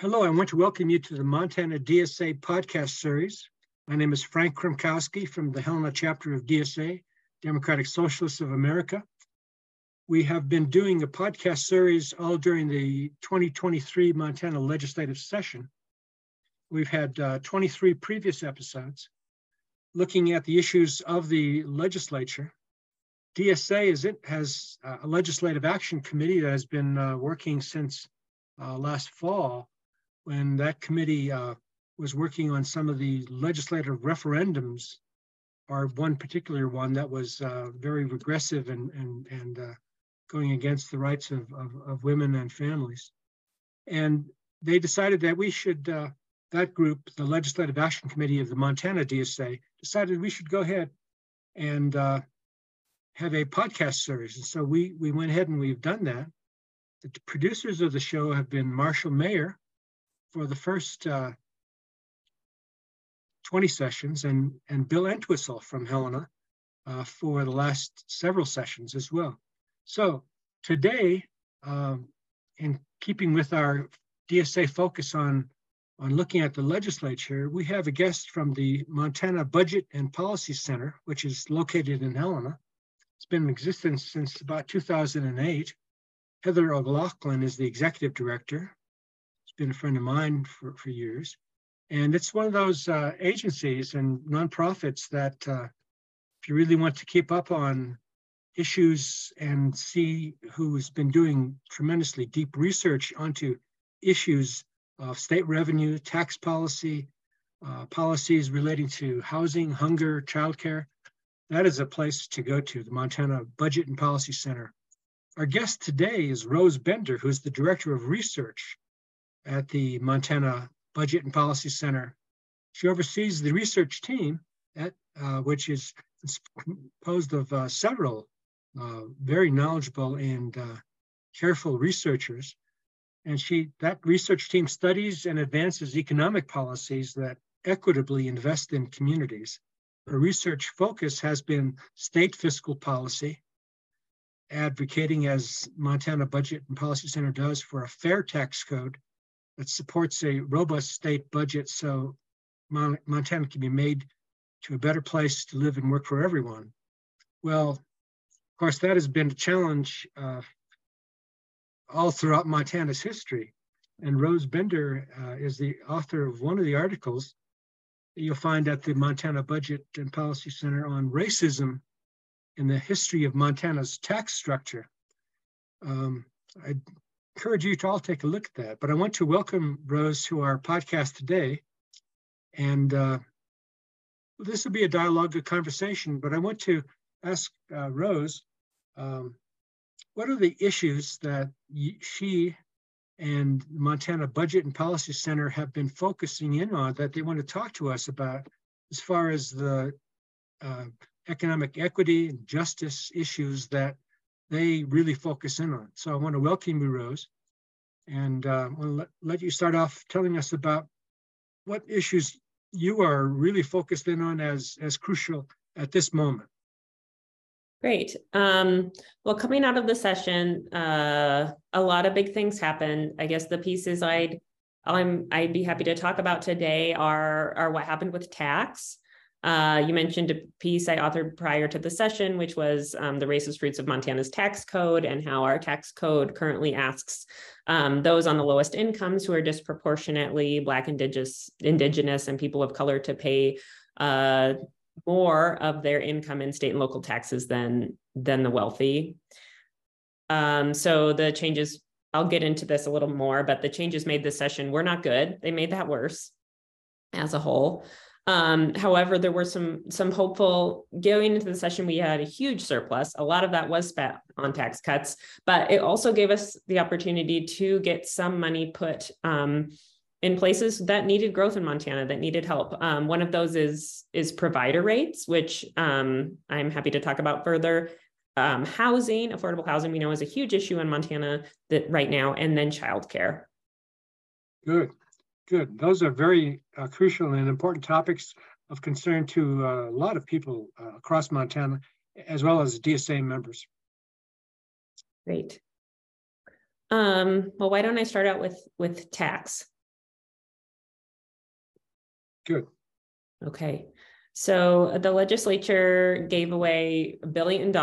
Hello, I want to welcome you to the Montana DSA podcast series. My name is Frank Krumkowski from the Helena chapter of DSA, Democratic Socialists of America. We have been doing a podcast series all during the 2023 Montana legislative session. We've had 23 previous episodes looking at the issues of the legislature. DSA has a legislative action committee that has been working since last fall, when that committee was working on some of the legislative referendums, or one particular one that was very regressive and going against the rights of women and families. And they decided that we should, that group, the Legislative Action Committee of the Montana DSA, decided we should go ahead and have a podcast series. And so we went ahead and we've done that. The producers of the show have been Marshall Mayer for the first 20 sessions and Bill Entwistle from Helena for the last several sessions as well. So today, in keeping with our DSA focus on looking at the legislature, we have a guest from the Montana Budget and Policy Center, which is located in Helena. It's been in existence since about 2008. Heather O'Loughlin is the executive director. She's been a friend of mine for years. And it's one of those agencies and nonprofits that if you really want to keep up on issues and see who's been doing tremendously deep research onto issues of state revenue, tax policy, policies relating to housing, hunger, childcare, that is a place to go to, the Montana Budget and Policy Center. Our guest today is Rose Bender, who's the Director of Research at the Montana Budget and Policy Center. She oversees the research team, which is composed of several very knowledgeable and careful researchers. And that research team studies and advances economic policies that equitably invest in communities. Her research focus has been state fiscal policy, advocating, as Montana Budget and Policy Center does, for a fair tax code that supports a robust state budget so Montana can be made to a better place to live and work for everyone. Well, of course, that has been a challenge all throughout Montana's history. And Rose Bender is the author of one of the articles that you'll find at the Montana Budget and Policy Center on racism in the history of Montana's tax structure. I encourage you to all take a look at that, but I want to welcome Rose to our podcast today. And this will be a dialogue, a conversation, but I want to ask Rose, what are the issues that she and Montana Budget and Policy Center have been focusing in on that they want to talk to us about as far as the economic equity and justice issues that they really focus in on. So I want to welcome you, Rose, and I'll let you start off telling us about what issues you are really focused in on as crucial at this moment. Great. Well, coming out of the session, a lot of big things happened. I guess the pieces I'd be happy to talk about today are what happened with tax. You mentioned a piece I authored prior to the session, which was the racist roots of Montana's tax code and how our tax code currently asks those on the lowest incomes who are disproportionately Black, Indigenous, and people of color to pay more of their income in state and local taxes than the wealthy. So the changes, I'll get into this a little more, but the changes made this session were not good. They made that worse as a whole. However, there were some hopeful. Going into the session, we had a huge surplus. A lot of that was spent on tax cuts, but it also gave us the opportunity to get some money put in places that needed growth in Montana, that needed help. One of those is provider rates, which I'm happy to talk about further. Housing, affordable housing, we know is a huge issue in Montana right now, and then childcare. Good. Good. Those are very crucial and important topics of concern to a lot of people across Montana, as well as DSA members. Great. Well, why don't I start out with tax? Good. Okay. So the legislature gave away $1 billion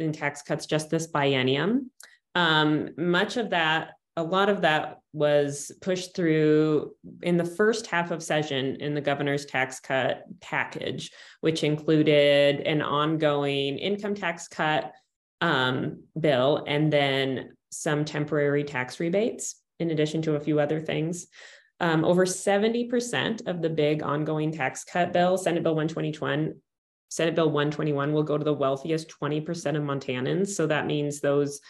in tax cuts just this biennium. Much of that, a lot of that was pushed through in the first half of session in the governor's tax cut package, which included an ongoing income tax cut bill and then some temporary tax rebates, in addition to a few other things. Over 70% of the big ongoing tax cut bill, Senate Bill 121, will go to the wealthiest 20% of Montanans. So that means those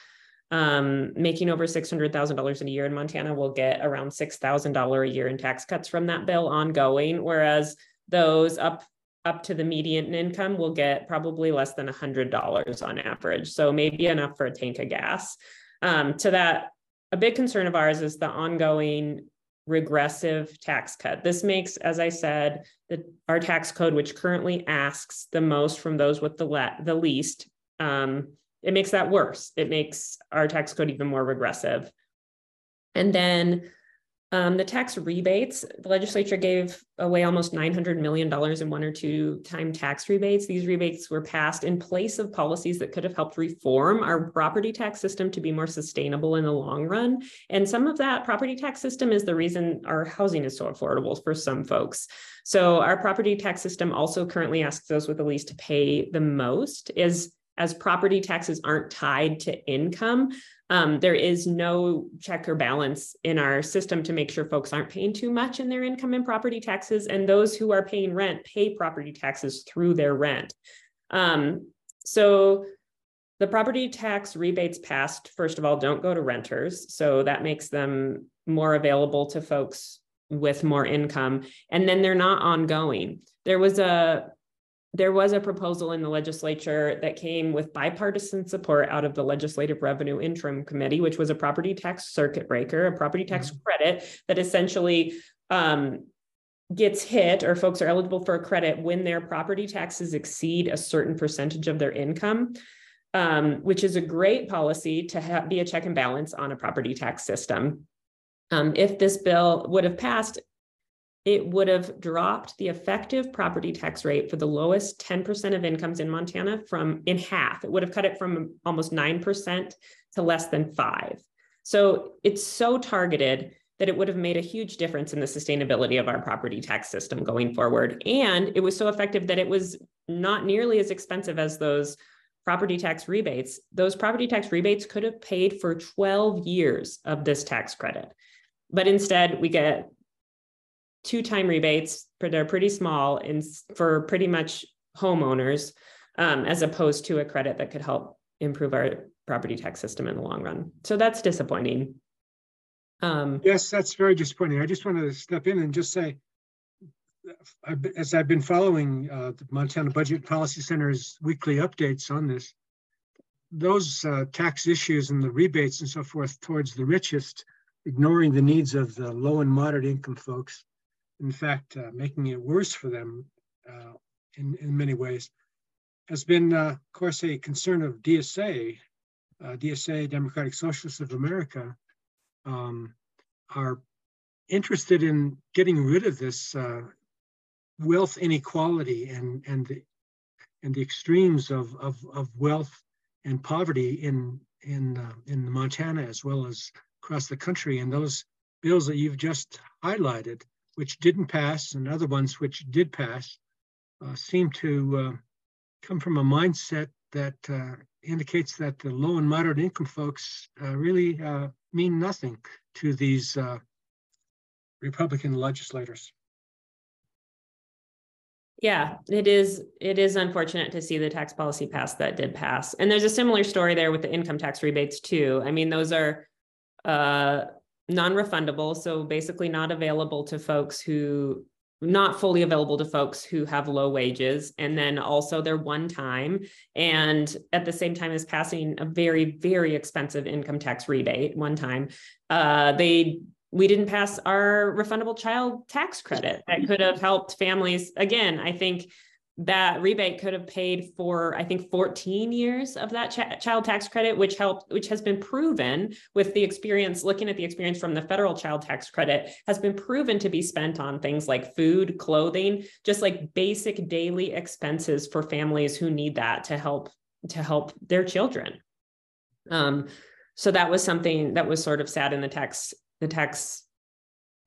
making over $600,000 a year in Montana will get around $6,000 a year in tax cuts from that bill ongoing, whereas those up to the median income will get probably less than $100 on average. So maybe enough for a tank of gas. To that, a big concern of ours is the ongoing regressive tax cut. This makes, as I said, our tax code, which currently asks the most from those with the least, it makes that worse. It makes our tax code even more regressive. And then the tax rebates, the legislature gave away almost $900 million in 1- or 2-time tax rebates. These rebates were passed in place of policies that could have helped reform our property tax system to be more sustainable in the long run. And some of that property tax system is the reason our housing is so affordable for some folks. So our property tax system also currently asks those with the least to pay the most. As property taxes aren't tied to income, there is no check or balance in our system to make sure folks aren't paying too much in their income and property taxes. And those who are paying rent pay property taxes through their rent. So the property tax rebates passed, first of all, don't go to renters. So that makes them more available to folks with more income. And then they're not ongoing. There was a proposal in the legislature that came with bipartisan support out of the Legislative Revenue Interim Committee, which was a property tax circuit breaker, a property tax credit that essentially gets hit, or folks are eligible for a credit when their property taxes exceed a certain percentage of their income, which is a great policy to be a check and balance on a property tax system. If this bill would have passed, it would have dropped the effective property tax rate for the lowest 10% of incomes in Montana in half. It would have cut it from almost 9% to less than 5%. So it's so targeted that it would have made a huge difference in the sustainability of our property tax system going forward. And it was so effective that it was not nearly as expensive as those property tax rebates. Those property tax rebates could have paid for 12 years of this tax credit. But instead, we get 2-time rebates, they're pretty small for pretty much homeowners, as opposed to a credit that could help improve our property tax system in the long run. So that's disappointing. Yes, that's very disappointing. I just want to step in and just say, as I've been following the Montana Budget and Policy Center's weekly updates on this, those tax issues and the rebates and so forth towards the richest, ignoring the needs of the low and moderate income folks, in fact, making it worse for them in many ways, has been, of course, a concern of DSA. DSA, Democratic Socialists of America, are interested in getting rid of this wealth inequality and the extremes of wealth and poverty in Montana, as well as across the country. And those bills that you've just highlighted, which didn't pass, and other ones which did pass, seem to come from a mindset that indicates that the low and moderate income folks really mean nothing to these Republican legislators. Yeah, it is unfortunate to see the tax policy pass that did pass. And there's a similar story there with the income tax rebates too. I mean, those are non-refundable, so basically not fully available to folks who have low wages, and then also they're one time, and at the same time as passing a very, very expensive income tax rebate one time, we didn't pass our refundable child tax credit that could have helped families. Again, I think that rebate could have paid for, I think, 14 years of that child tax credit, which has been proven with the experience, looking at the experience from the federal child tax credit, has been proven to be spent on things like food, clothing, just like basic daily expenses for families who need that to help their children. So that was something that was sort of sad in the tax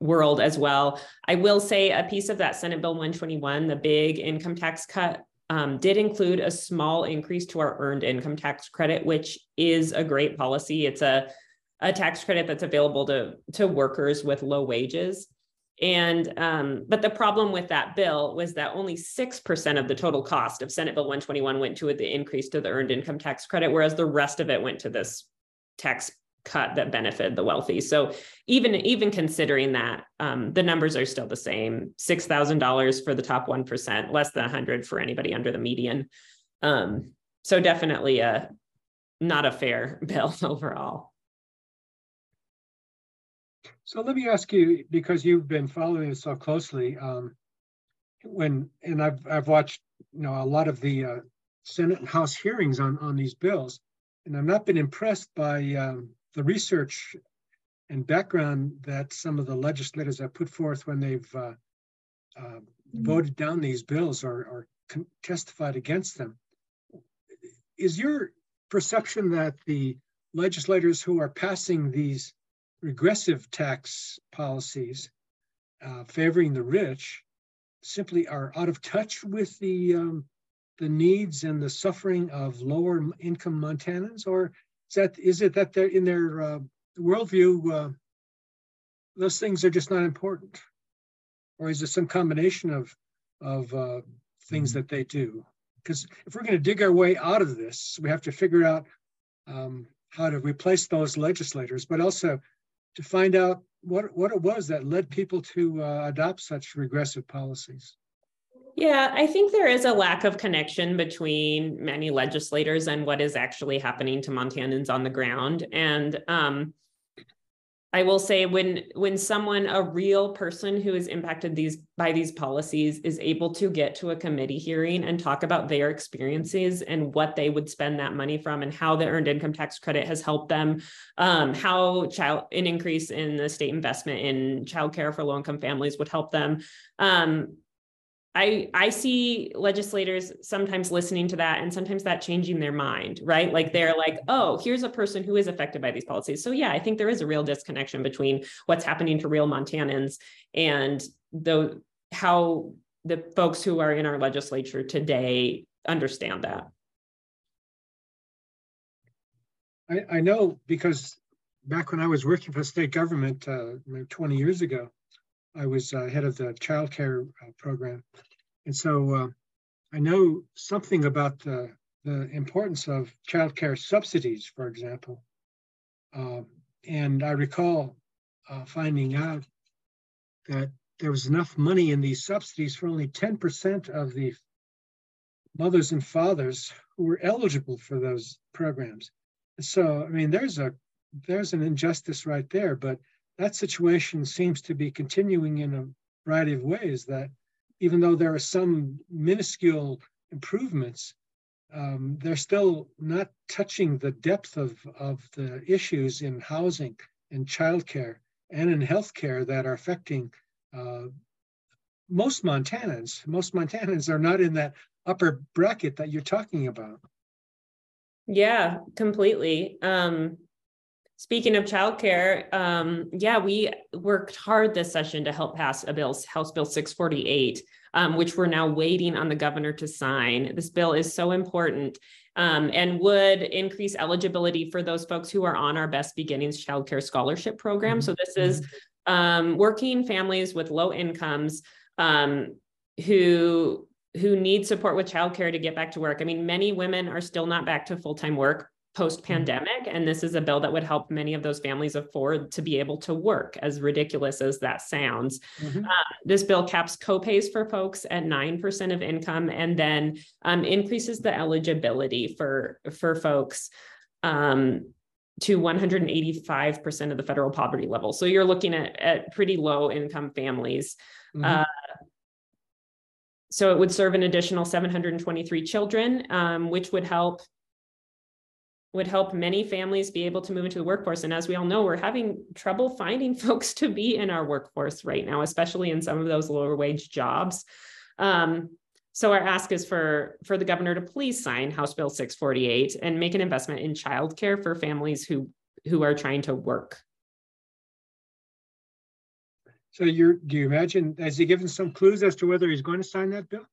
world as well. I will say a piece of that Senate Bill 121, the big income tax cut, did include a small increase to our earned income tax credit, which is a great policy. It's a tax credit that's available to workers with low wages. And but the problem with that bill was that only 6% of the total cost of Senate Bill 121 went to the increase to the earned income tax credit, whereas the rest of it went to this tax cut that benefited the wealthy. So even considering that, the numbers are still the same: $6,000 for the top 1%, less than 100 for anybody under the median. So definitely not a fair bill overall. So let me ask you, because you've been following this so closely, I've watched, a lot of the Senate and House hearings on these bills, and I've not been impressed by the research and background that some of the legislators have put forth when they've voted down these bills or testified against them. Is your perception that the legislators who are passing these regressive tax policies favoring the rich simply are out of touch with the needs and the suffering of lower income Montanans? Or is it that they're in their worldview, those things are just not important? Or is it some combination of things that they do? Because if we're going to dig our way out of this, we have to figure out how to replace those legislators, but also to find out what it was that led people to adopt such regressive policies. Yeah, I think there is a lack of connection between many legislators and what is actually happening to Montanans on the ground. And I will say when someone, a real person who is impacted by these policies, is able to get to a committee hearing and talk about their experiences and what they would spend that money from and how the earned income tax credit has helped them, how an increase in the state investment in childcare for low-income families would help them. I see legislators sometimes listening to that and sometimes that changing their mind, right? Like they're like, oh, here's a person who is affected by these policies. So yeah, I think there is a real disconnection between what's happening to real Montanans and how the folks who are in our legislature today understand that. I know, because back when I was working for state government 20 years ago, I was head of the child care program. And so I know something about the importance of child care subsidies, for example. And I recall finding out that there was enough money in these subsidies for only 10% of the mothers and fathers who were eligible for those programs. So, I mean, there's an injustice right there, but that situation seems to be continuing in a variety of ways, that even though there are some minuscule improvements, they're still not touching the depth of the issues in housing and childcare and in healthcare that are affecting most Montanans. Most Montanans are not in that upper bracket that you're talking about. Yeah, completely. Speaking of childcare, we worked hard this session to help pass a bill, House Bill 648, which we're now waiting on the governor to sign. This bill is so important and would increase eligibility for those folks who are on our Best Beginnings Child Care Scholarship Program. So this is working families with low incomes who need support with childcare to get back to work. I mean, many women are still not back to full-time work post-pandemic, and this is a bill that would help many of those families afford to be able to work, as ridiculous as that sounds. Mm-hmm. This bill caps co-pays for folks at 9% of income, and then increases the eligibility for folks to 185% of the federal poverty level. So you're looking at pretty low income families. Mm-hmm. So it would serve an additional 723 children, which would help many families be able to move into the workforce. And as we all know, we're having trouble finding folks to be in our workforce right now, especially in some of those lower wage jobs. So our ask is for the governor to please sign House Bill 648 and make an investment in childcare for families who are trying to work. So do you imagine, has he given some clues as to whether he's going to sign that bill?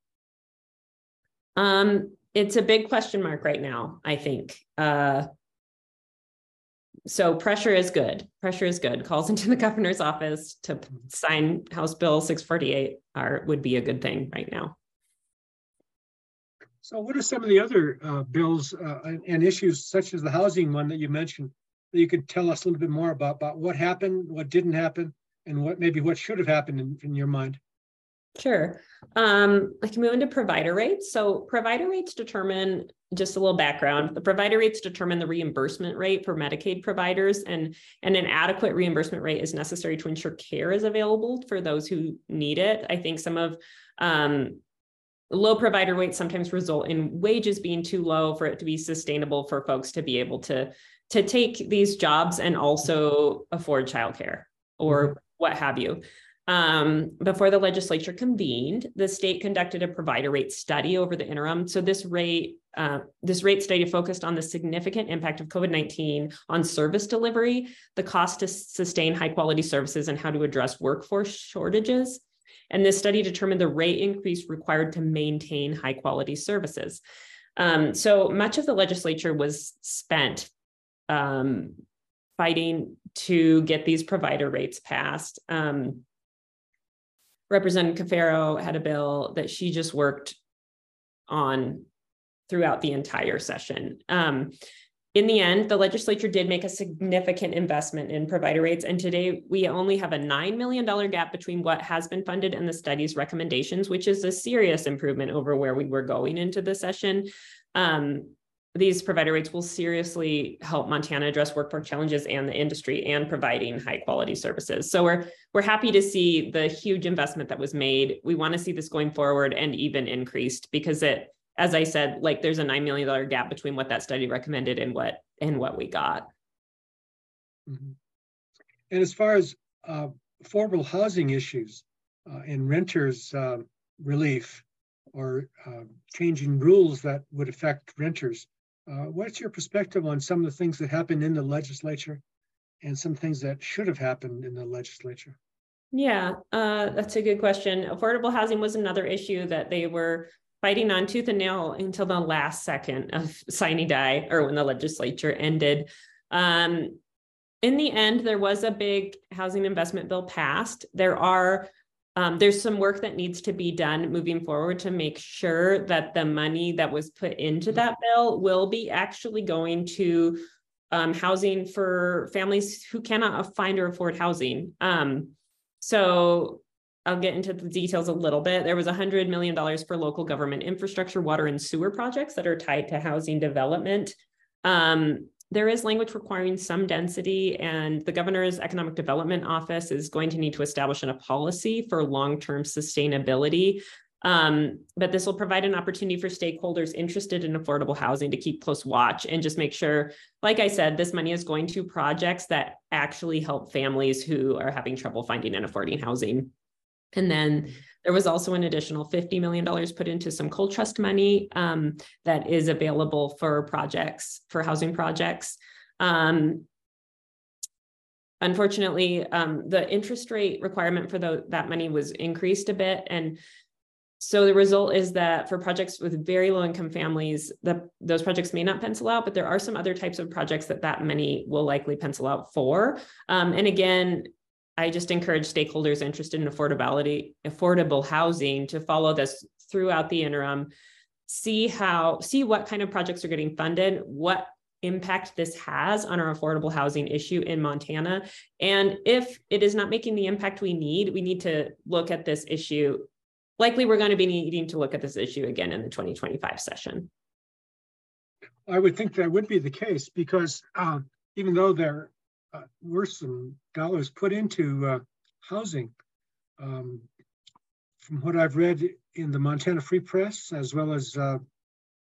It's a big question mark right now, I think. So pressure is good. Pressure is good. Calls into the governor's office to sign House Bill 648 would be a good thing right now. So what are some of the other bills and issues, such as the housing one that you mentioned, that you could tell us a little bit more about what happened, what didn't happen, and what should have happened in your mind? Sure. I can move into provider rates. So provider rates determine, just a little background, the provider rates determine the reimbursement rate for Medicaid providers, and an adequate reimbursement rate is necessary to ensure care is available for those who need it. I think some of low provider rates sometimes result in wages being too low for it to be sustainable for folks to be able to take these jobs and also afford childcare or what have you. Before the legislature convened, the state conducted a provider rate study over the interim. So this rate study focused on the significant impact of COVID-19 on service delivery, the cost to sustain high quality services, and how to address workforce shortages. And this study determined the rate increase required to maintain high quality services. So much of the legislature was spent fighting to get these provider rates passed. Representative Cafaro had a bill that she just worked on throughout the entire session. In the end, the legislature did make a significant investment in provider rates, and today we only have a $9 million gap between what has been funded and the study's recommendations, which is a serious improvement over where we were going into the session. These provider rates will seriously help Montana address workforce challenges and the industry and providing high quality services. So we're happy to see the huge investment that was made. We want to see this going forward and even increased, because it, as I said, like, there's a $9 million gap between what that study recommended and what we got. Mm-hmm. And as far as affordable housing issues and renters relief or changing rules that would affect renters, what's your perspective on some of the things that happened in the legislature and some things that should have happened in the legislature? Yeah, that's a good question. Affordable housing was another issue that they were fighting on tooth and nail until the last second of sine die, or when the legislature ended. In the end, there was a big housing investment bill passed. There's some work that needs to be done moving forward to make sure that the money that was put into that bill will be actually going to housing for families who cannot find or afford housing. So I'll get into the details a little bit. There was $100 million for local government infrastructure, water and sewer projects that are tied to housing development. There is language requiring some density, and the governor's economic development office is going to need to establish a policy for long-term sustainability. But this will provide an opportunity for stakeholders interested in affordable housing to keep close watch and just make sure, like I said, this money is going to projects that actually help families who are having trouble finding and affording housing. And then there was also an additional $50 million put into some coal trust money that is available for projects, for housing projects. Unfortunately, the interest rate requirement for that money was increased a bit. And so the result is that for projects with very low income families, those projects may not pencil out, but there are some other types of projects that money will likely pencil out for. And again, I just encourage stakeholders interested in affordable housing to follow this throughout the interim, see what kind of projects are getting funded, what impact this has on our affordable housing issue in Montana. And if it is not making the impact we need to look at this issue. Likely we're going to be needing to look at this issue again in the 2025 session. I would think that would be the case, because even though there were some dollars put into housing. From what I've read, in the Montana Free Press, as well as what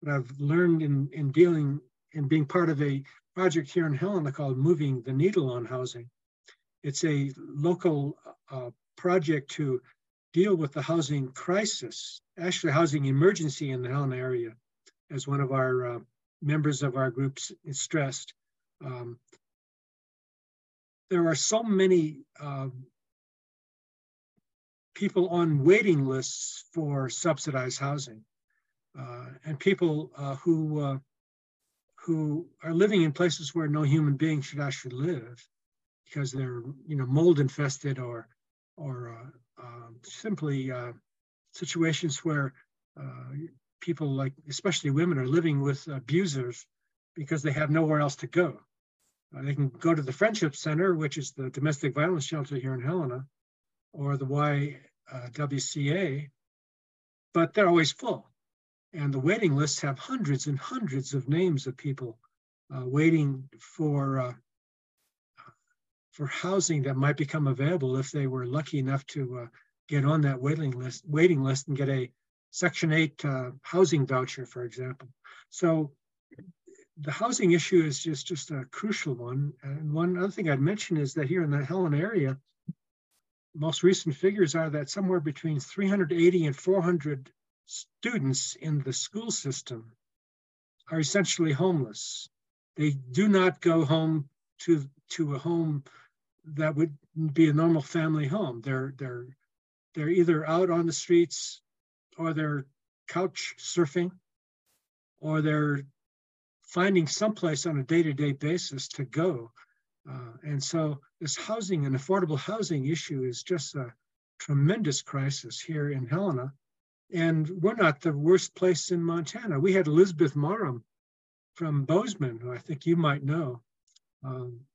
I've learned in dealing and being part of a project here in Helena called Moving the Needle on Housing. It's a local project to deal with the housing crisis, actually housing emergency in the Helena area, as one of our members of our groups stressed. There are so many people on waiting lists for subsidized housing, and people who are living in places where no human being should actually live, because they're mold infested or simply situations where people, like especially women, are living with abusers because they have nowhere else to go. They can go to the Friendship Center, which is the domestic violence shelter here in Helena, or the YWCA, but they're always full. And the waiting lists have hundreds and hundreds of names of people waiting for housing that might become available if they were lucky enough to get on that waiting list and get a Section 8 housing voucher, for example. So the housing issue is just a crucial one. And one other thing I'd mention is that here in the Helena area, most recent figures are that somewhere between 380 and 400 students in the school system are essentially homeless. They do not go home to a home that would be a normal family home. They're either out on the streets, or they're couch surfing, or they're finding someplace on a day-to-day basis to go. And so this housing and affordable housing issue is just a tremendous crisis here in Helena. And we're not the worst place in Montana. We had Elizabeth Marum from Bozeman, who I think you might know,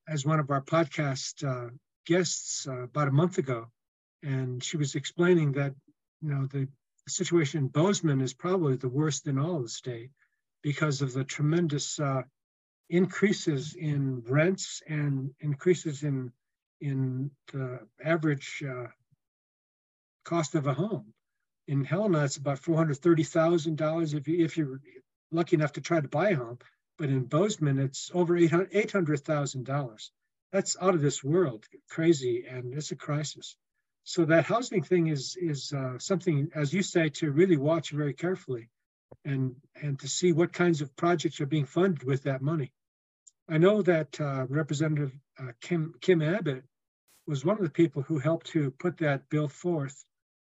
as one of our podcast guests about a month ago. And she was explaining that, the situation in Bozeman is probably the worst in all of the state because of the tremendous increases in rents and increases in the average cost of a home. In Helena, it's about $430,000 if you're lucky enough to try to buy a home. But in Bozeman, it's over $800,000. That's out of this world, crazy, and it's a crisis. So that housing thing is something, as you say, to really watch very carefully, and to see what kinds of projects are being funded with that money. I know that Representative Kim Abbott was one of the people who helped to put that bill forth.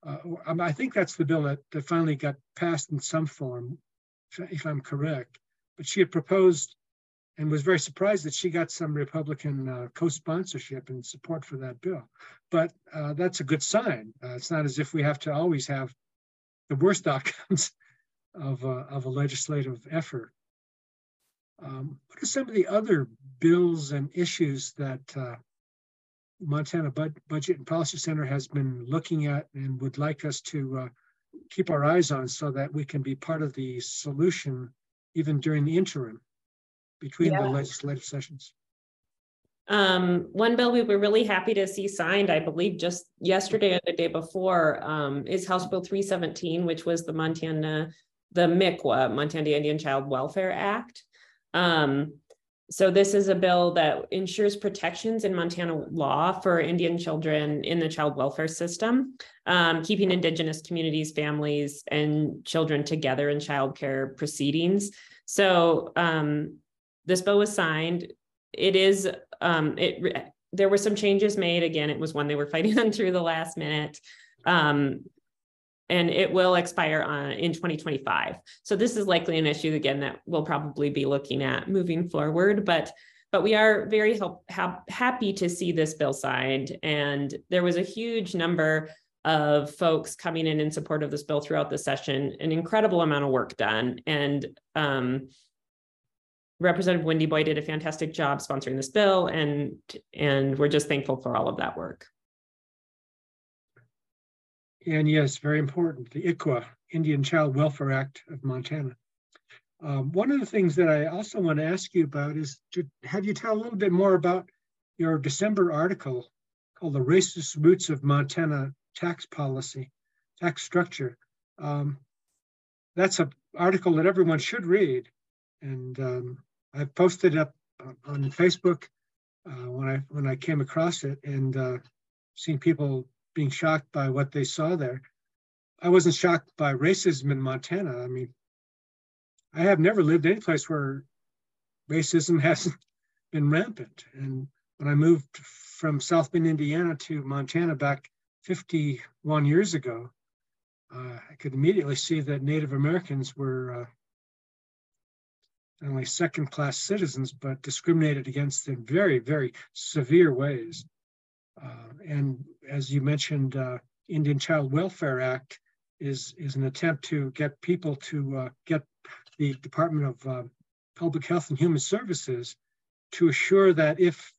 I think that's the bill that finally got passed in some form, if I'm correct. But she had proposed and was very surprised that she got some Republican co-sponsorship and support for that bill. But that's a good sign. It's not as if we have to always have the worst outcomes of a legislative effort. What are some of the other bills and issues that Montana Budget and Policy Center has been looking at and would like us to keep our eyes on so that we can be part of the solution even during the interim between the legislative sessions? One bill we were really happy to see signed, I believe just yesterday or the day before, is House Bill 317, which was the MICWA, Montana Indian Child Welfare Act. So this is a bill that ensures protections in Montana law for Indian children in the child welfare system, keeping Indigenous communities, families, and children together in child care proceedings. So this bill was signed. It is, there were some changes made. Again, it was one they were fighting on through the last minute. And it will expire in 2025. So this is likely an issue, again, that we'll probably be looking at moving forward. But we are very happy to see this bill signed. And there was a huge number of folks coming in support of this bill throughout the session, an incredible amount of work done. And Representative Windy Boy did a fantastic job sponsoring this bill, and we're just thankful for all of that work. And yes, very important, the ICWA, Indian Child Welfare Act of Montana. One of the things that I also want to ask you about is to have you tell a little bit more about your December article called The Racist Roots of Montana Tax Policy, Tax Structure, That's an article that everyone should read. And I've posted up on Facebook when I came across it, and seen people being shocked by what they saw there. I wasn't shocked by racism in Montana. I mean, I have never lived any place where racism hasn't been rampant. And when I moved from South Bend, Indiana to Montana back 51 years ago, I could immediately see that Native Americans were not only second-class citizens, but discriminated against in very, very severe ways. And as you mentioned, Indian Child Welfare Act is an attempt to get people to get the Department of Public Health and Human Services to assure that if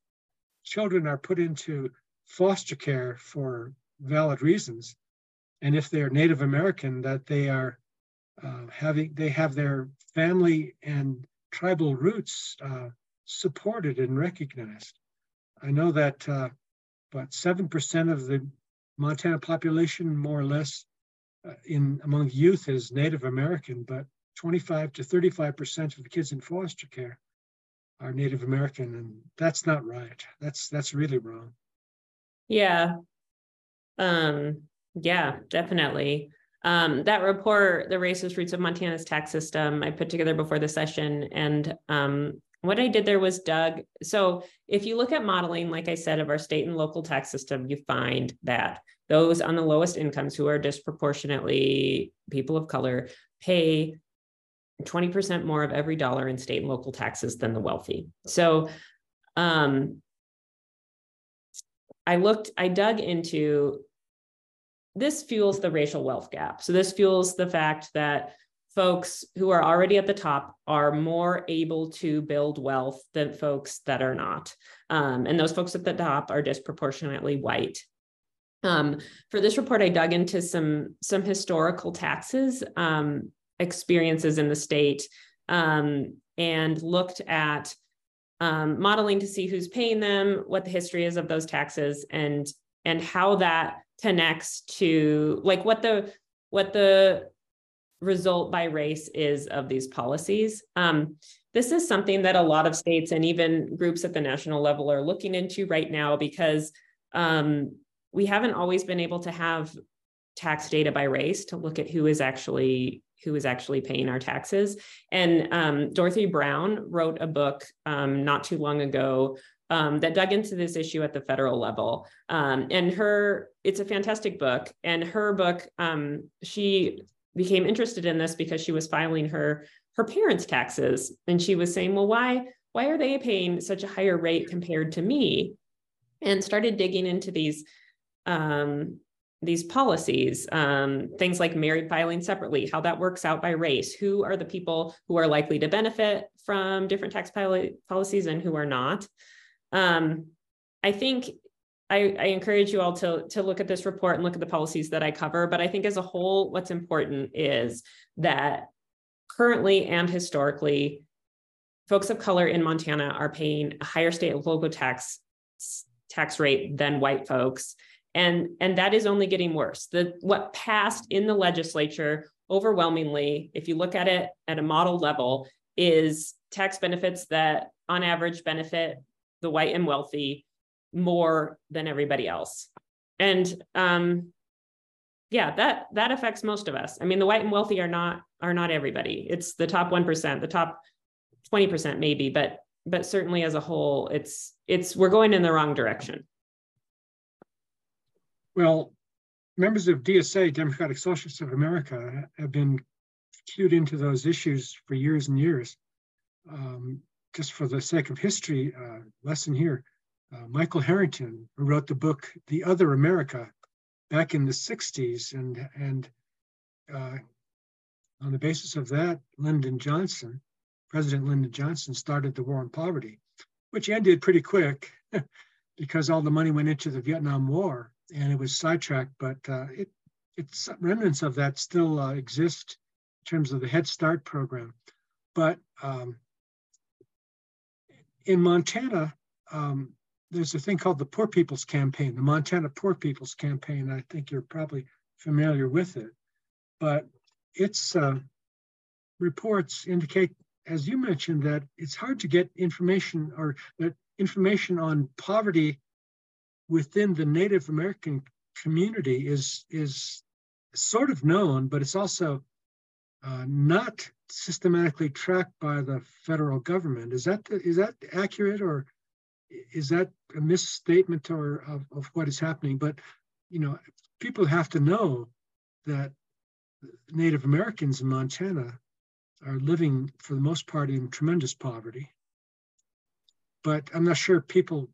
children are put into foster care for valid reasons, and if they're Native American, that they are have their family and tribal roots supported and recognized. I know that about 7% of the Montana population, more or less, among youth is Native American, but 25 to 35% of the kids in foster care are Native American, and that's not right. That's really wrong. Yeah. Yeah, definitely. That report, The Racist Roots of Montana's Tax System, I put together before the session, and what I did there was, Doug, so if you look at modeling, like I said, of our state and local tax system, you find that those on the lowest incomes, who are disproportionately people of color, pay 20% more of every dollar in state and local taxes than the wealthy. So I dug into, this fuels the racial wealth gap. So this fuels the fact that folks who are already at the top are more able to build wealth than folks that are not. And those folks at the top are disproportionately white. For this report, I dug into some historical taxes experiences in the state, and looked at modeling to see who's paying them, what the history is of those taxes, and how that connects to, like, what the result by race is of these policies. This is something that a lot of states and even groups at the national level are looking into right now, because we haven't always been able to have tax data by race to look at who is actually paying our taxes. And Dorothy Brown wrote a book not too long ago that dug into this issue at the federal level. And it's a fantastic book. And her book, she became interested in this because she was filing her parents' taxes. And she was saying, well, why are they paying such a higher rate compared to me? And started digging into these policies, things like married filing separately, how that works out by race, who are the people who are likely to benefit from different tax policies and who are not. I think I encourage you all to look at this report and look at the policies that I cover. But I think as a whole, what's important is that currently and historically, folks of color in Montana are paying a higher state and local tax rate than white folks. And that is only getting worse. What passed in the legislature overwhelmingly, if you look at it at a model level, is tax benefits that on average benefit the white and wealthy more than everybody else. And yeah, that affects most of us. I mean, the white and wealthy are not everybody. It's the top 1%, the top 20% maybe, but certainly as a whole, we're going in the wrong direction. Well, members of DSA, Democratic Socialists of America, have been cued into those issues for years and years. Just for the sake of history lesson here, Michael Harrington, who wrote the book The Other America back in the 60s, and on the basis of that, President Lyndon Johnson started the war on poverty, which ended pretty quick because all the money went into the Vietnam War and it was sidetracked, but its remnants of that still exist in terms of the Head Start program. But in Montana, there's a thing called the Poor People's Campaign, the Montana Poor People's Campaign. I think you're probably familiar with it. but its reports indicate, as you mentioned, that it's hard to get information, or that information on poverty within the Native American community is sort of known, but it's also not systematically tracked by the federal government. Is that accurate, or is that a misstatement or of what is happening? But you know, people have to know that Native Americans in Montana are living, for the most part, in tremendous poverty. But I'm not sure people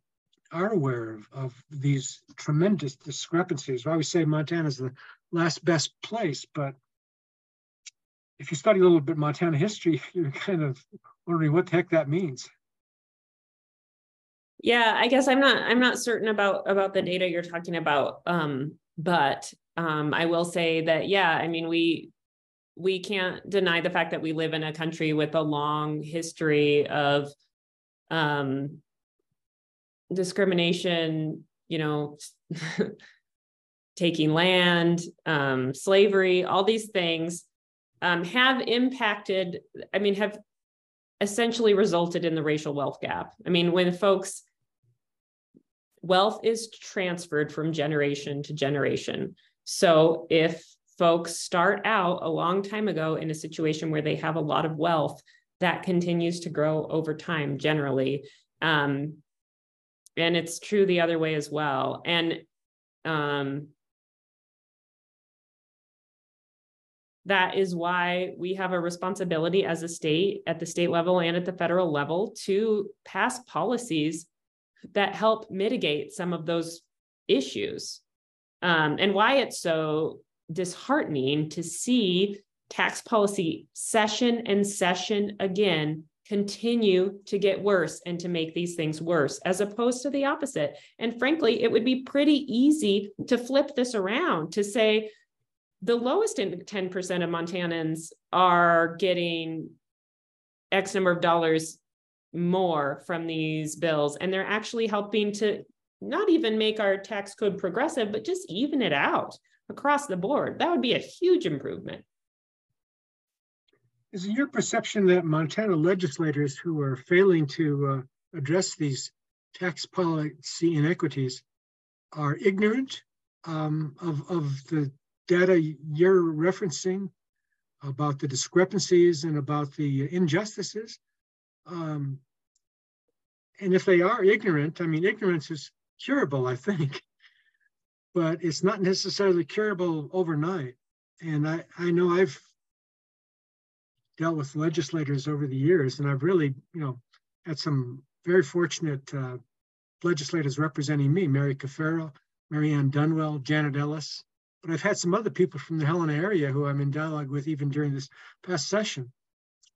are aware of these tremendous discrepancies. I always say Montana's the last best place, but if you study a little bit Montana history, you're kind of wondering what the heck that means. Yeah, I guess I'm not certain about the data you're talking about, but I will say that, yeah, I mean, we can't deny the fact that we live in a country with a long history of discrimination, you know, taking land, slavery, all these things have impacted, I mean, have essentially resulted in the racial wealth gap. I mean, when folks, wealth is transferred from generation to generation. So if folks start out a long time ago in a situation where they have a lot of wealth, that continues to grow over time generally. And it's true the other way as well. And that is why we have a responsibility as a state, at the state level and at the federal level, to pass policies that help mitigate some of those issues. And why it's so disheartening to see tax policy session and session again continue to get worse and to make these things worse, as opposed to the opposite. And frankly, it would be pretty easy to flip this around to say the lowest 10% of Montanans are getting X number of dollars more from these bills, and they're actually helping to not even make our tax code progressive, but just even it out across the board. That would be a huge improvement. Is it your perception that Montana legislators who are failing to address these tax policy inequities are ignorant of the data you're referencing about the discrepancies and about the injustices? And if they are ignorant, I mean, ignorance is curable, I think, but it's not necessarily curable overnight. And I know I've dealt with legislators over the years, and I've really, you know, had some very fortunate legislators representing me, Mary Cafaro, Mary Ann Dunwell, Janet Ellis, but I've had some other people from the Helena area who I'm in dialogue with even during this past session,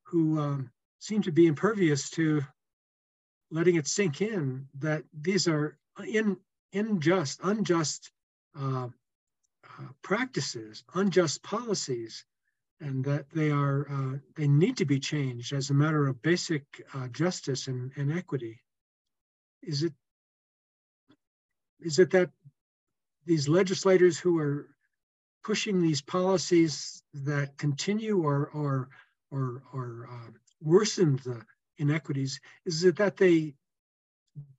who seem to be impervious to letting it sink in that these are unjust practices, unjust policies, and that they are they need to be changed as a matter of basic justice and equity. Is it that these legislators who are pushing these policies that continue or worsen the inequities, is it that they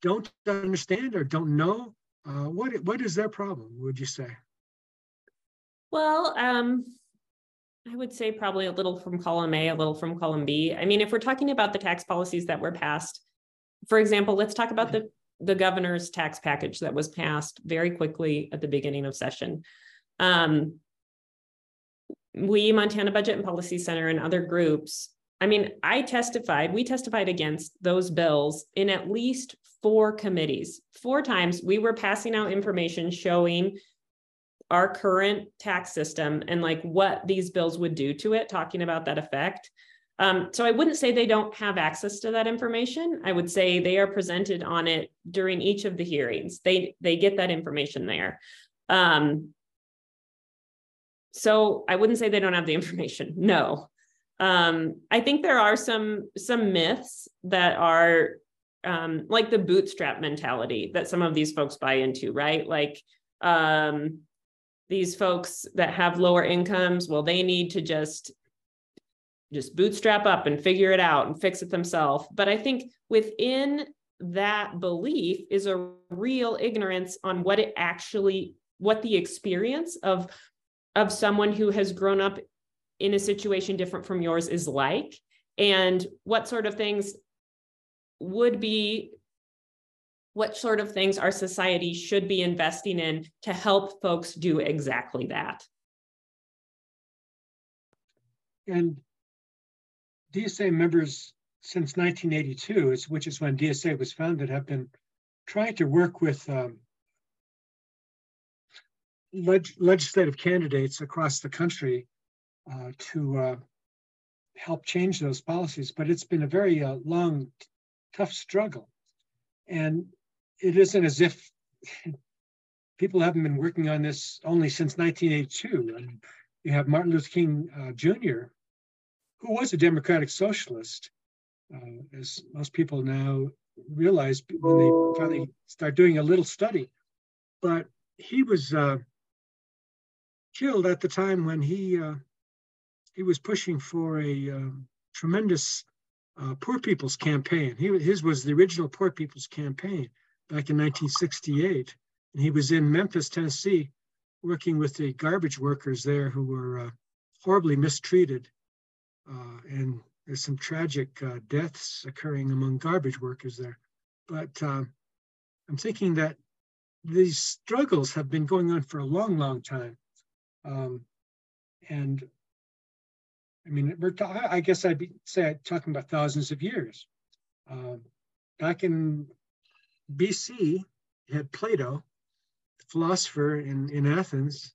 don't understand or don't know? What is their problem, would you say? Well, I would say probably a little from column A, a little from column B. I mean, if we're talking about the tax policies that were passed, for example, let's talk about the governor's tax package that was passed very quickly at the beginning of session. We, Montana Budget and Policy Center and other groups, I mean, we testified against those bills in at least 4 committees. 4 times we were passing out information showing our current tax system and like what these bills would do to it, talking about that effect. So I wouldn't say they don't have access to that information. I would say they are presented on it during each of the hearings. They get that information there. So I wouldn't say they don't have the information, no. I think there are some myths that are like the bootstrap mentality that some of these folks buy into, right? Like these folks that have lower incomes, well, they need to just bootstrap up and figure it out and fix it themselves. But I think within that belief is a real ignorance on what it actually, what the experience of someone who has grown up in a situation different from yours is like, and what sort of things would be, what sort of things our society should be investing in to help folks do exactly that. And DSA members since 1982, which is when DSA was founded, have been trying to work with legislative candidates across the country to help change those policies. But it's been a very long, tough struggle. And it isn't as if people haven't been working on this only since 1982. And you have Martin Luther King Jr., who was a democratic socialist, as most people now realize when they finally start doing a little study. But he was killed at the time when he was pushing for a tremendous Poor People's Campaign. His was the original Poor People's Campaign back in 1968. And he was in Memphis, Tennessee, working with the garbage workers there who were horribly mistreated. And there's some tragic deaths occurring among garbage workers there. But I'm thinking that these struggles have been going on for a long, long time. And I mean, I guess I'd be talking about thousands of years. Back in BC, you had Plato, the philosopher in Athens,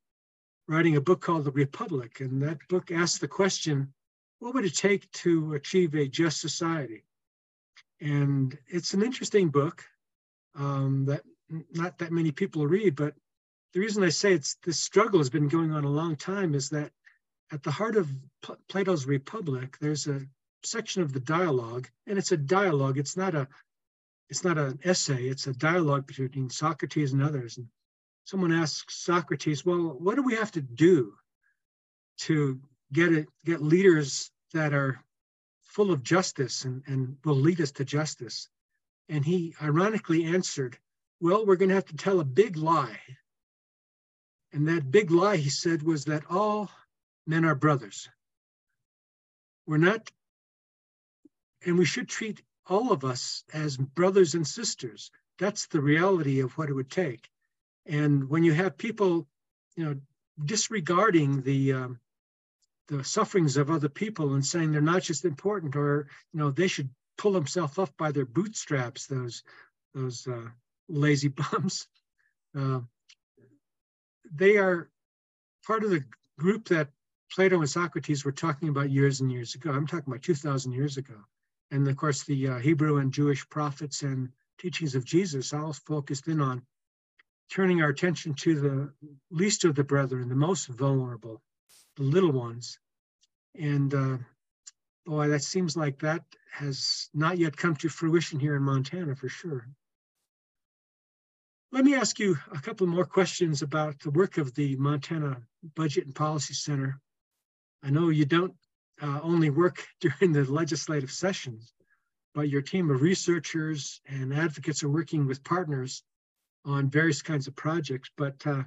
writing a book called The Republic. And that book asked the question, what would it take to achieve a just society? And it's an interesting book that not that many people read, but the reason I say this struggle has been going on a long time is that at the heart of Plato's Republic, there's a section of the dialogue, and it's a dialogue. It's not an essay. It's a dialogue between Socrates and others. And someone asks Socrates, "Well, what do we have to do to get leaders that are full of justice and will lead us to justice?" And he ironically answered, "Well, we're going to have to tell a big lie." And that big lie, he said, was that all men are brothers. We're not, and we should treat all of us as brothers and sisters. That's the reality of what it would take. And when you have people, disregarding the sufferings of other people and saying they're not just important, or they should pull themselves up by their bootstraps, those lazy bums, they are part of the group that Plato and Socrates were talking about years and years ago. I'm talking about 2,000 years ago. And of course, the Hebrew and Jewish prophets and teachings of Jesus all focused in on turning our attention to the least of the brethren, the most vulnerable, the little ones. And boy, that seems like that has not yet come to fruition here in Montana for sure. Let me ask you a couple more questions about the work of the Montana Budget and Policy Center. I know you don't only work during the legislative sessions, but your team of researchers and advocates are working with partners on various kinds of projects. But tell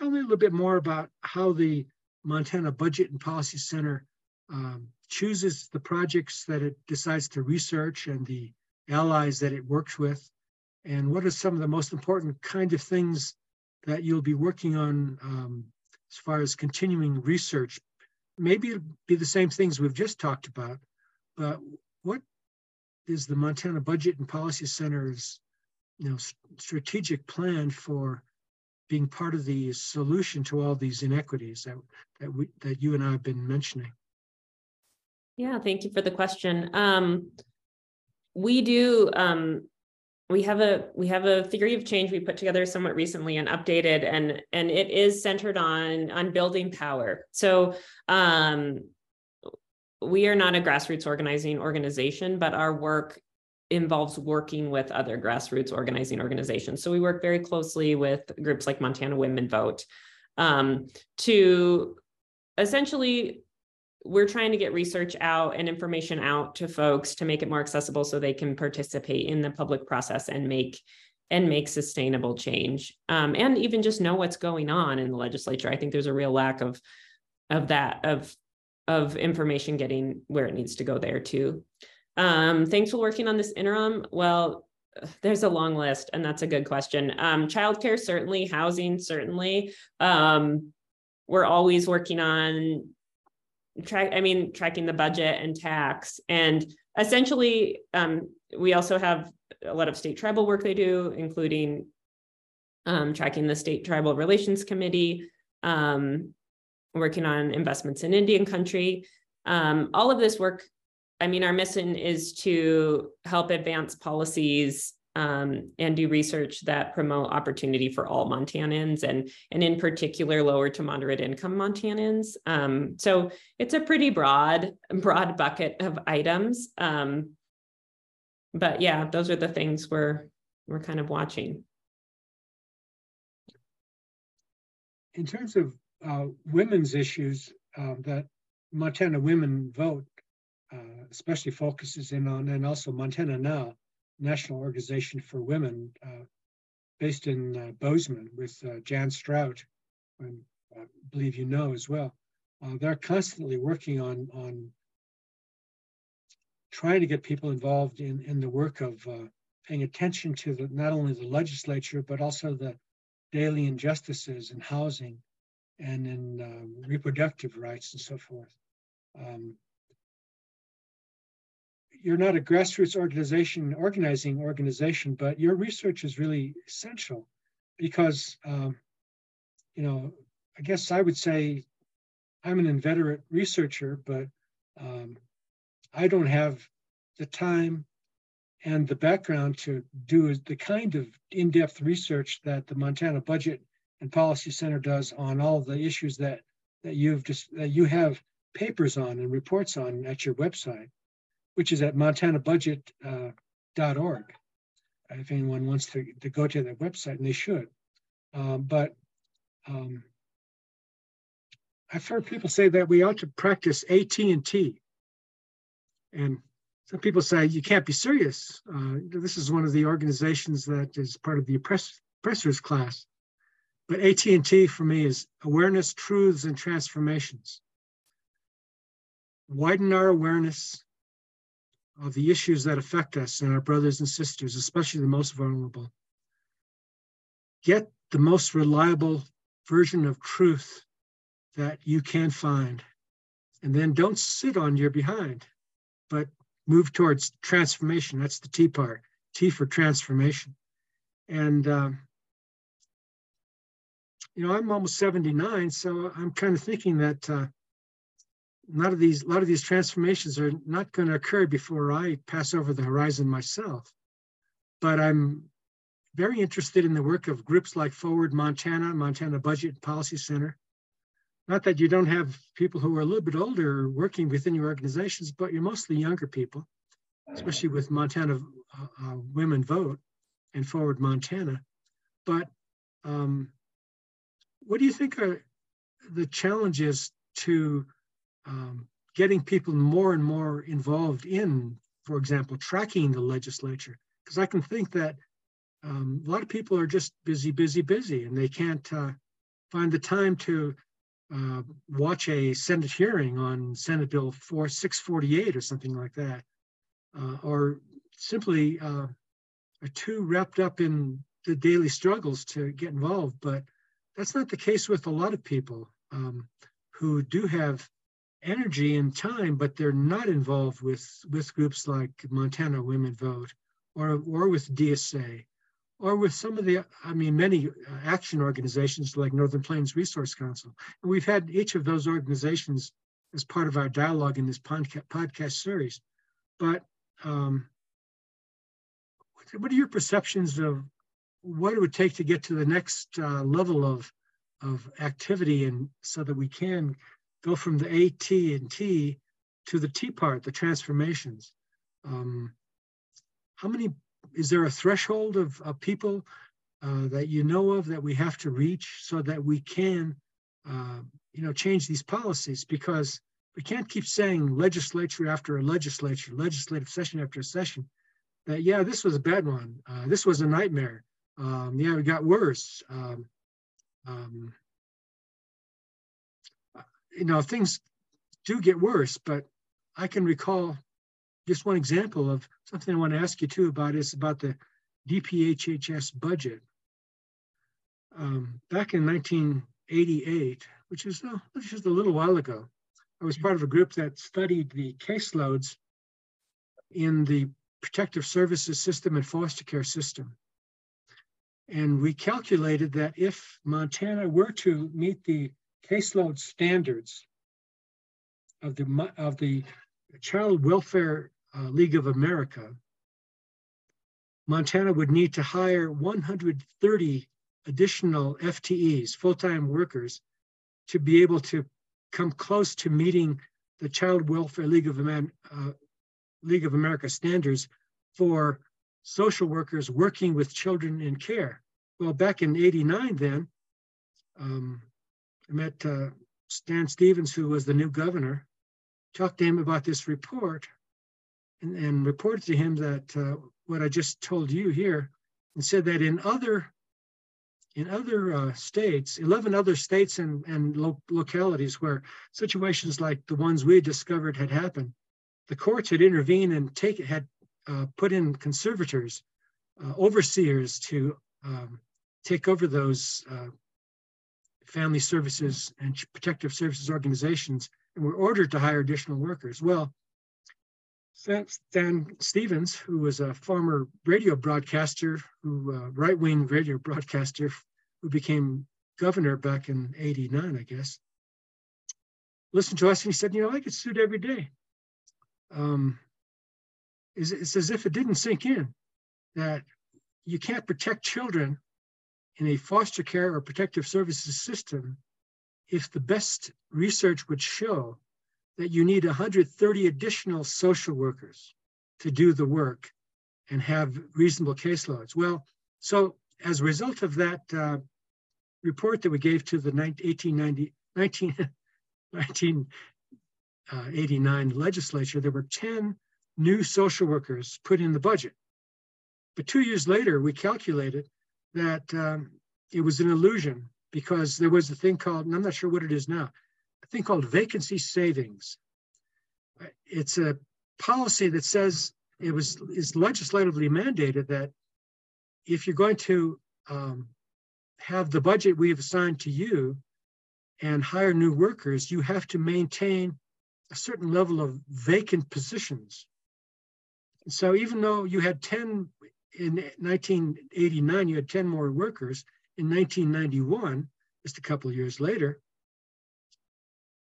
me a little bit more about how the Montana Budget and Policy Center chooses the projects that it decides to research and the allies that it works with. And what are some of the most important kind of things that you'll be working on as far as continuing research? Maybe it'll be the same things we've just talked about, but what is the Montana Budget and Policy Center's strategic plan for being part of the solution to all these inequities that you and I have been mentioning? Yeah, thank you for the question. We have a theory of change we put together somewhat recently and updated, and it is centered on building power. So we are not a grassroots organizing organization, but our work involves working with other grassroots organizing organizations. So we work very closely with groups like Montana Women Vote, to essentially, we're trying to get research out and information out to folks to make it more accessible so they can participate in the public process and make sustainable change, and even just know what's going on in the legislature. I think there's a real lack of information getting where it needs to go there too. Thanks for working on this interim. Well, there's a long list, and that's a good question. Childcare, certainly, housing, certainly. We're always working on tracking the budget and tax. And essentially, we also have a lot of state tribal work they do, including tracking the State Tribal Relations Committee, working on investments in Indian country. All of this work, I mean, our mission is to help advance policies and do research that promote opportunity for all Montanans, and in particular, lower to moderate income Montanans. So it's a pretty broad bucket of items. But yeah, those are the things we're kind of watching. In terms of women's issues that Montana Women Vote especially focuses in on, and also Montana Now, National Organization for Women, based in Bozeman with Jan Strout, who I believe you know as well. They're constantly working on trying to get people involved in the work of paying attention to not only the legislature, but also the daily injustices in housing and in reproductive rights and so forth. You're not a grassroots organization, but your research is really essential because, you know, I guess I would say I'm an inveterate researcher, but I don't have the time and the background to do the kind of in-depth research that the Montana Budget and Policy Center does on all the issues that you have papers on and reports on at your website, which is at montanabudget.org. If anyone wants to go to that website, and they should. But I've heard people say that we ought to practice AT&T. And some people say, you can't be serious. This is one of the organizations that is part of the oppressors class. But AT&T for me is awareness, truths, and transformations. Widen our awareness of the issues that affect us and our brothers and sisters, especially the most vulnerable. Get the most reliable version of truth that you can find. And then don't sit on your behind, but move towards transformation. That's the T part, T for transformation. And, you know, I'm almost 79, so I'm kind of thinking that a lot of these transformations are not going to occur before I pass over the horizon myself. But I'm very interested in the work of groups like Forward Montana, Montana Budget and Policy Center. Not that you don't have people who are a little bit older working within your organizations, but you're mostly younger people, especially with Montana Women Vote and Forward Montana. But what do you think are the challenges to getting people more and more involved in, for example, tracking the legislature? Because I can think that a lot of people are just busy, busy, busy, and they can't find the time to watch a Senate hearing on Senate Bill 648 or something like that, or simply are too wrapped up in the daily struggles to get involved. But that's not the case with a lot of people who do have energy and time, but they're not involved with groups like Montana Women Vote or with DSA or with some of the, I mean, many action organizations like Northern Plains Resource Council. And we've had each of those organizations as part of our dialogue in this podcast series. But what are your perceptions of what it would take to get to the next level of activity, and so that we can go from the AT&T to the T part, the transformations? Is there a threshold of people that you know of that we have to reach so that we can change these policies, because we can't keep saying legislature after a legislature, legislative session after a session, that, yeah, this was a bad one. This was a nightmare. Yeah, we got worse. Things do get worse, but I can recall just one example of something I want to ask you too about is about the DPHHS budget. Back in 1988, which is a little while ago, I was part of a group that studied the caseloads in the protective services system and foster care system. And we calculated that if Montana were to meet the caseload standards of the Child Welfare League of America, Montana would need to hire 130 additional FTEs, full-time workers, to be able to come close to meeting the Child Welfare League of America standards for social workers working with children in care. Well, back in '89 then, I met Stan Stevens, who was the new governor, talked to him about this report and reported to him that what I just told you here, and said that in other states, 11 other states and localities where situations like the ones we discovered had happened, the courts had intervened and put in conservators, overseers to take over those family services and protective services organizations, and were ordered to hire additional workers. Well, Stan Stevens, who was a former radio broadcaster, right-wing radio broadcaster, who became governor back in '89, I guess, listened to us and he said, I get sued every day. It's as if it didn't sink in that you can't protect children in a foster care or protective services system if the best research would show that you need 130 additional social workers to do the work and have reasonable caseloads. Well, so as a result of that report that we gave to the 1989 legislature, there were 10 new social workers put in the budget. But 2 years later, we calculated that it was an illusion, because there was a thing called, and I'm not sure what it is now, a thing called vacancy savings. It's a policy that says is legislatively mandated that if you're going to have the budget we have assigned to you and hire new workers, you have to maintain a certain level of vacant positions. And so even though you had 10 in 1989, you had 10 more workers, in 1991, just a couple of years later,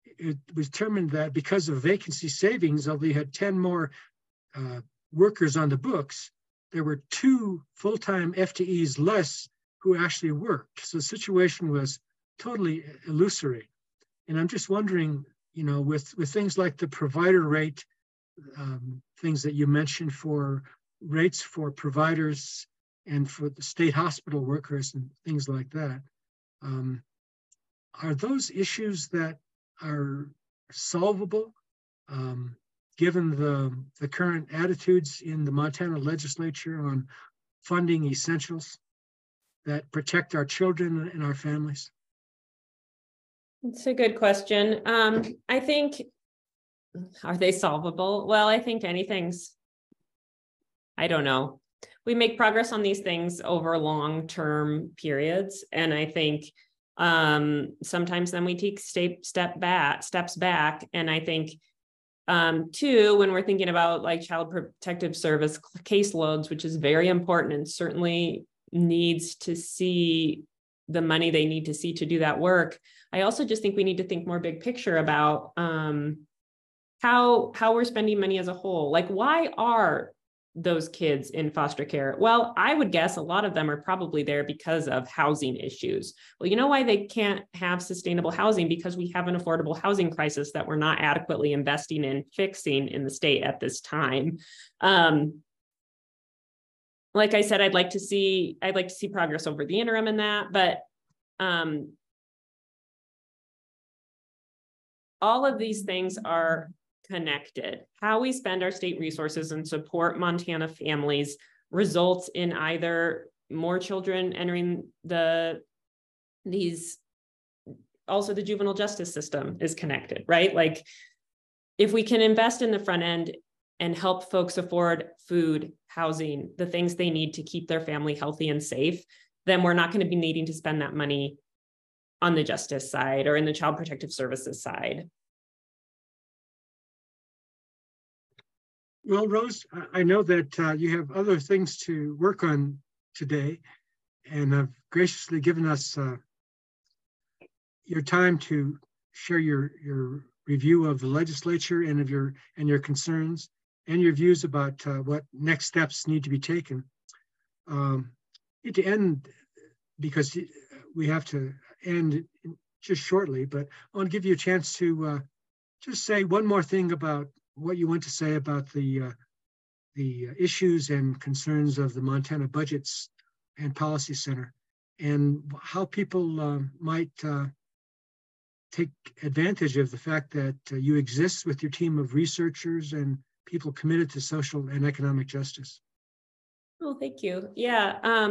it was determined that because of vacancy savings, although you had 10 more workers on the books, there were 2 full-time FTEs less who actually worked. So the situation was totally illusory. And I'm just wondering, with things like the provider rate, things that you mentioned for rates for providers and for the state hospital workers and things like that, are those issues that are solvable given the current attitudes in the Montana legislature on funding essentials that protect our children and our families? It's a good question. I think, are they solvable? Well, I think I don't know. We make progress on these things over long-term periods. And I think sometimes then we take steps back. And I think too, when we're thinking about like child protective service caseloads, which is very important and certainly needs to see the money they need to see to do that work. I also just think we need to think more big picture about how we're spending money as a whole. Like, why are those kids in foster care? Well, I would guess a lot of them are probably there because of housing issues. Well, you know why they can't have sustainable housing? Because we have an affordable housing crisis that we're not adequately investing in fixing in the state at this time. Like I said, I'd like to see progress over the interim in that, but All of these things are connected. How we spend our state resources and support Montana families results in either more children entering these, also the juvenile justice system is connected, right? Like if we can invest in the front end and help folks afford food, housing, the things they need to keep their family healthy and safe, then we're not going to be needing to spend that money on the justice side or in the child protective services side. Well, Rose, I know that you have other things to work on today and have graciously given us your time to share your review of the legislature and of your concerns and your views about what next steps need to be taken. To end, because we have to end just shortly, but I want to give you a chance to just say one more thing about what you want to say about the issues and concerns of the Montana Budgets and Policy Center, and how people might take advantage of the fact that you exist with your team of researchers and people committed to social and economic justice. Oh, thank you. Yeah.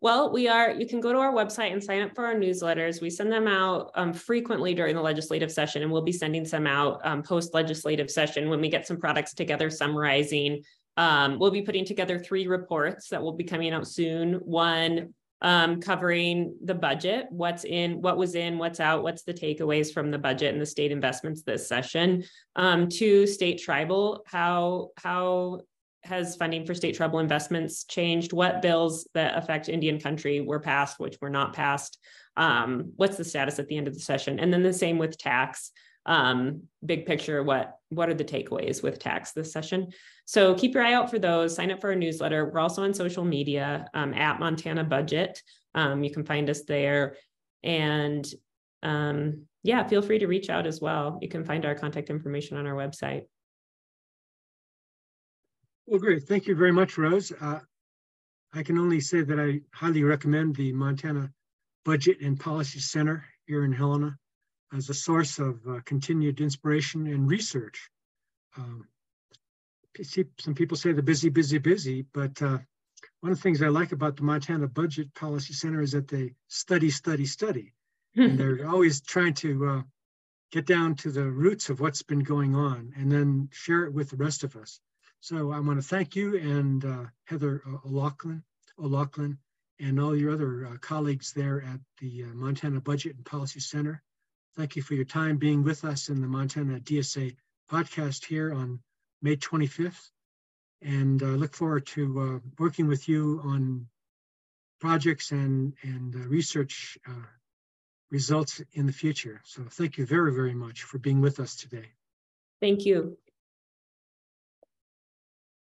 Well, you can go to our website and sign up for our newsletters. We send them out frequently during the legislative session, and we'll be sending some out post-legislative session when we get some products together summarizing. We'll be putting together 3 reports that will be coming out soon. One covering the budget, what's in, what was in, what's out, what's the takeaways from the budget and the state investments this session. 2, state tribal, how has funding for state tribal investments changed? What bills that affect Indian country were passed, which were not passed? What's the status at the end of the session? And then the same with tax. Big picture, what are the takeaways with tax this session? So keep your eye out for those. Sign up for our newsletter. We're also on social media at Montana Budget. You can find us there. And yeah, feel free to reach out as well. You can find our contact information on our website. Well, great. Thank you very much, Rose. I can only say that I highly recommend the Montana Budget and Policy Center here in Helena as a source of continued inspiration and research. Some people say the busy, busy, busy, but one of the things I like about the Montana Budget Policy Center is that they study, study, study. And they're always trying to get down to the roots of what's been going on and then share it with the rest of us. So I want to thank you and Heather O'Loughlin and all your other colleagues there at the Montana Budget and Policy Center. Thank you for your time being with us in the Montana DSA podcast here on May 25th. And I look forward to working with you on projects and research results in the future. So thank you very, very much for being with us today. Thank you.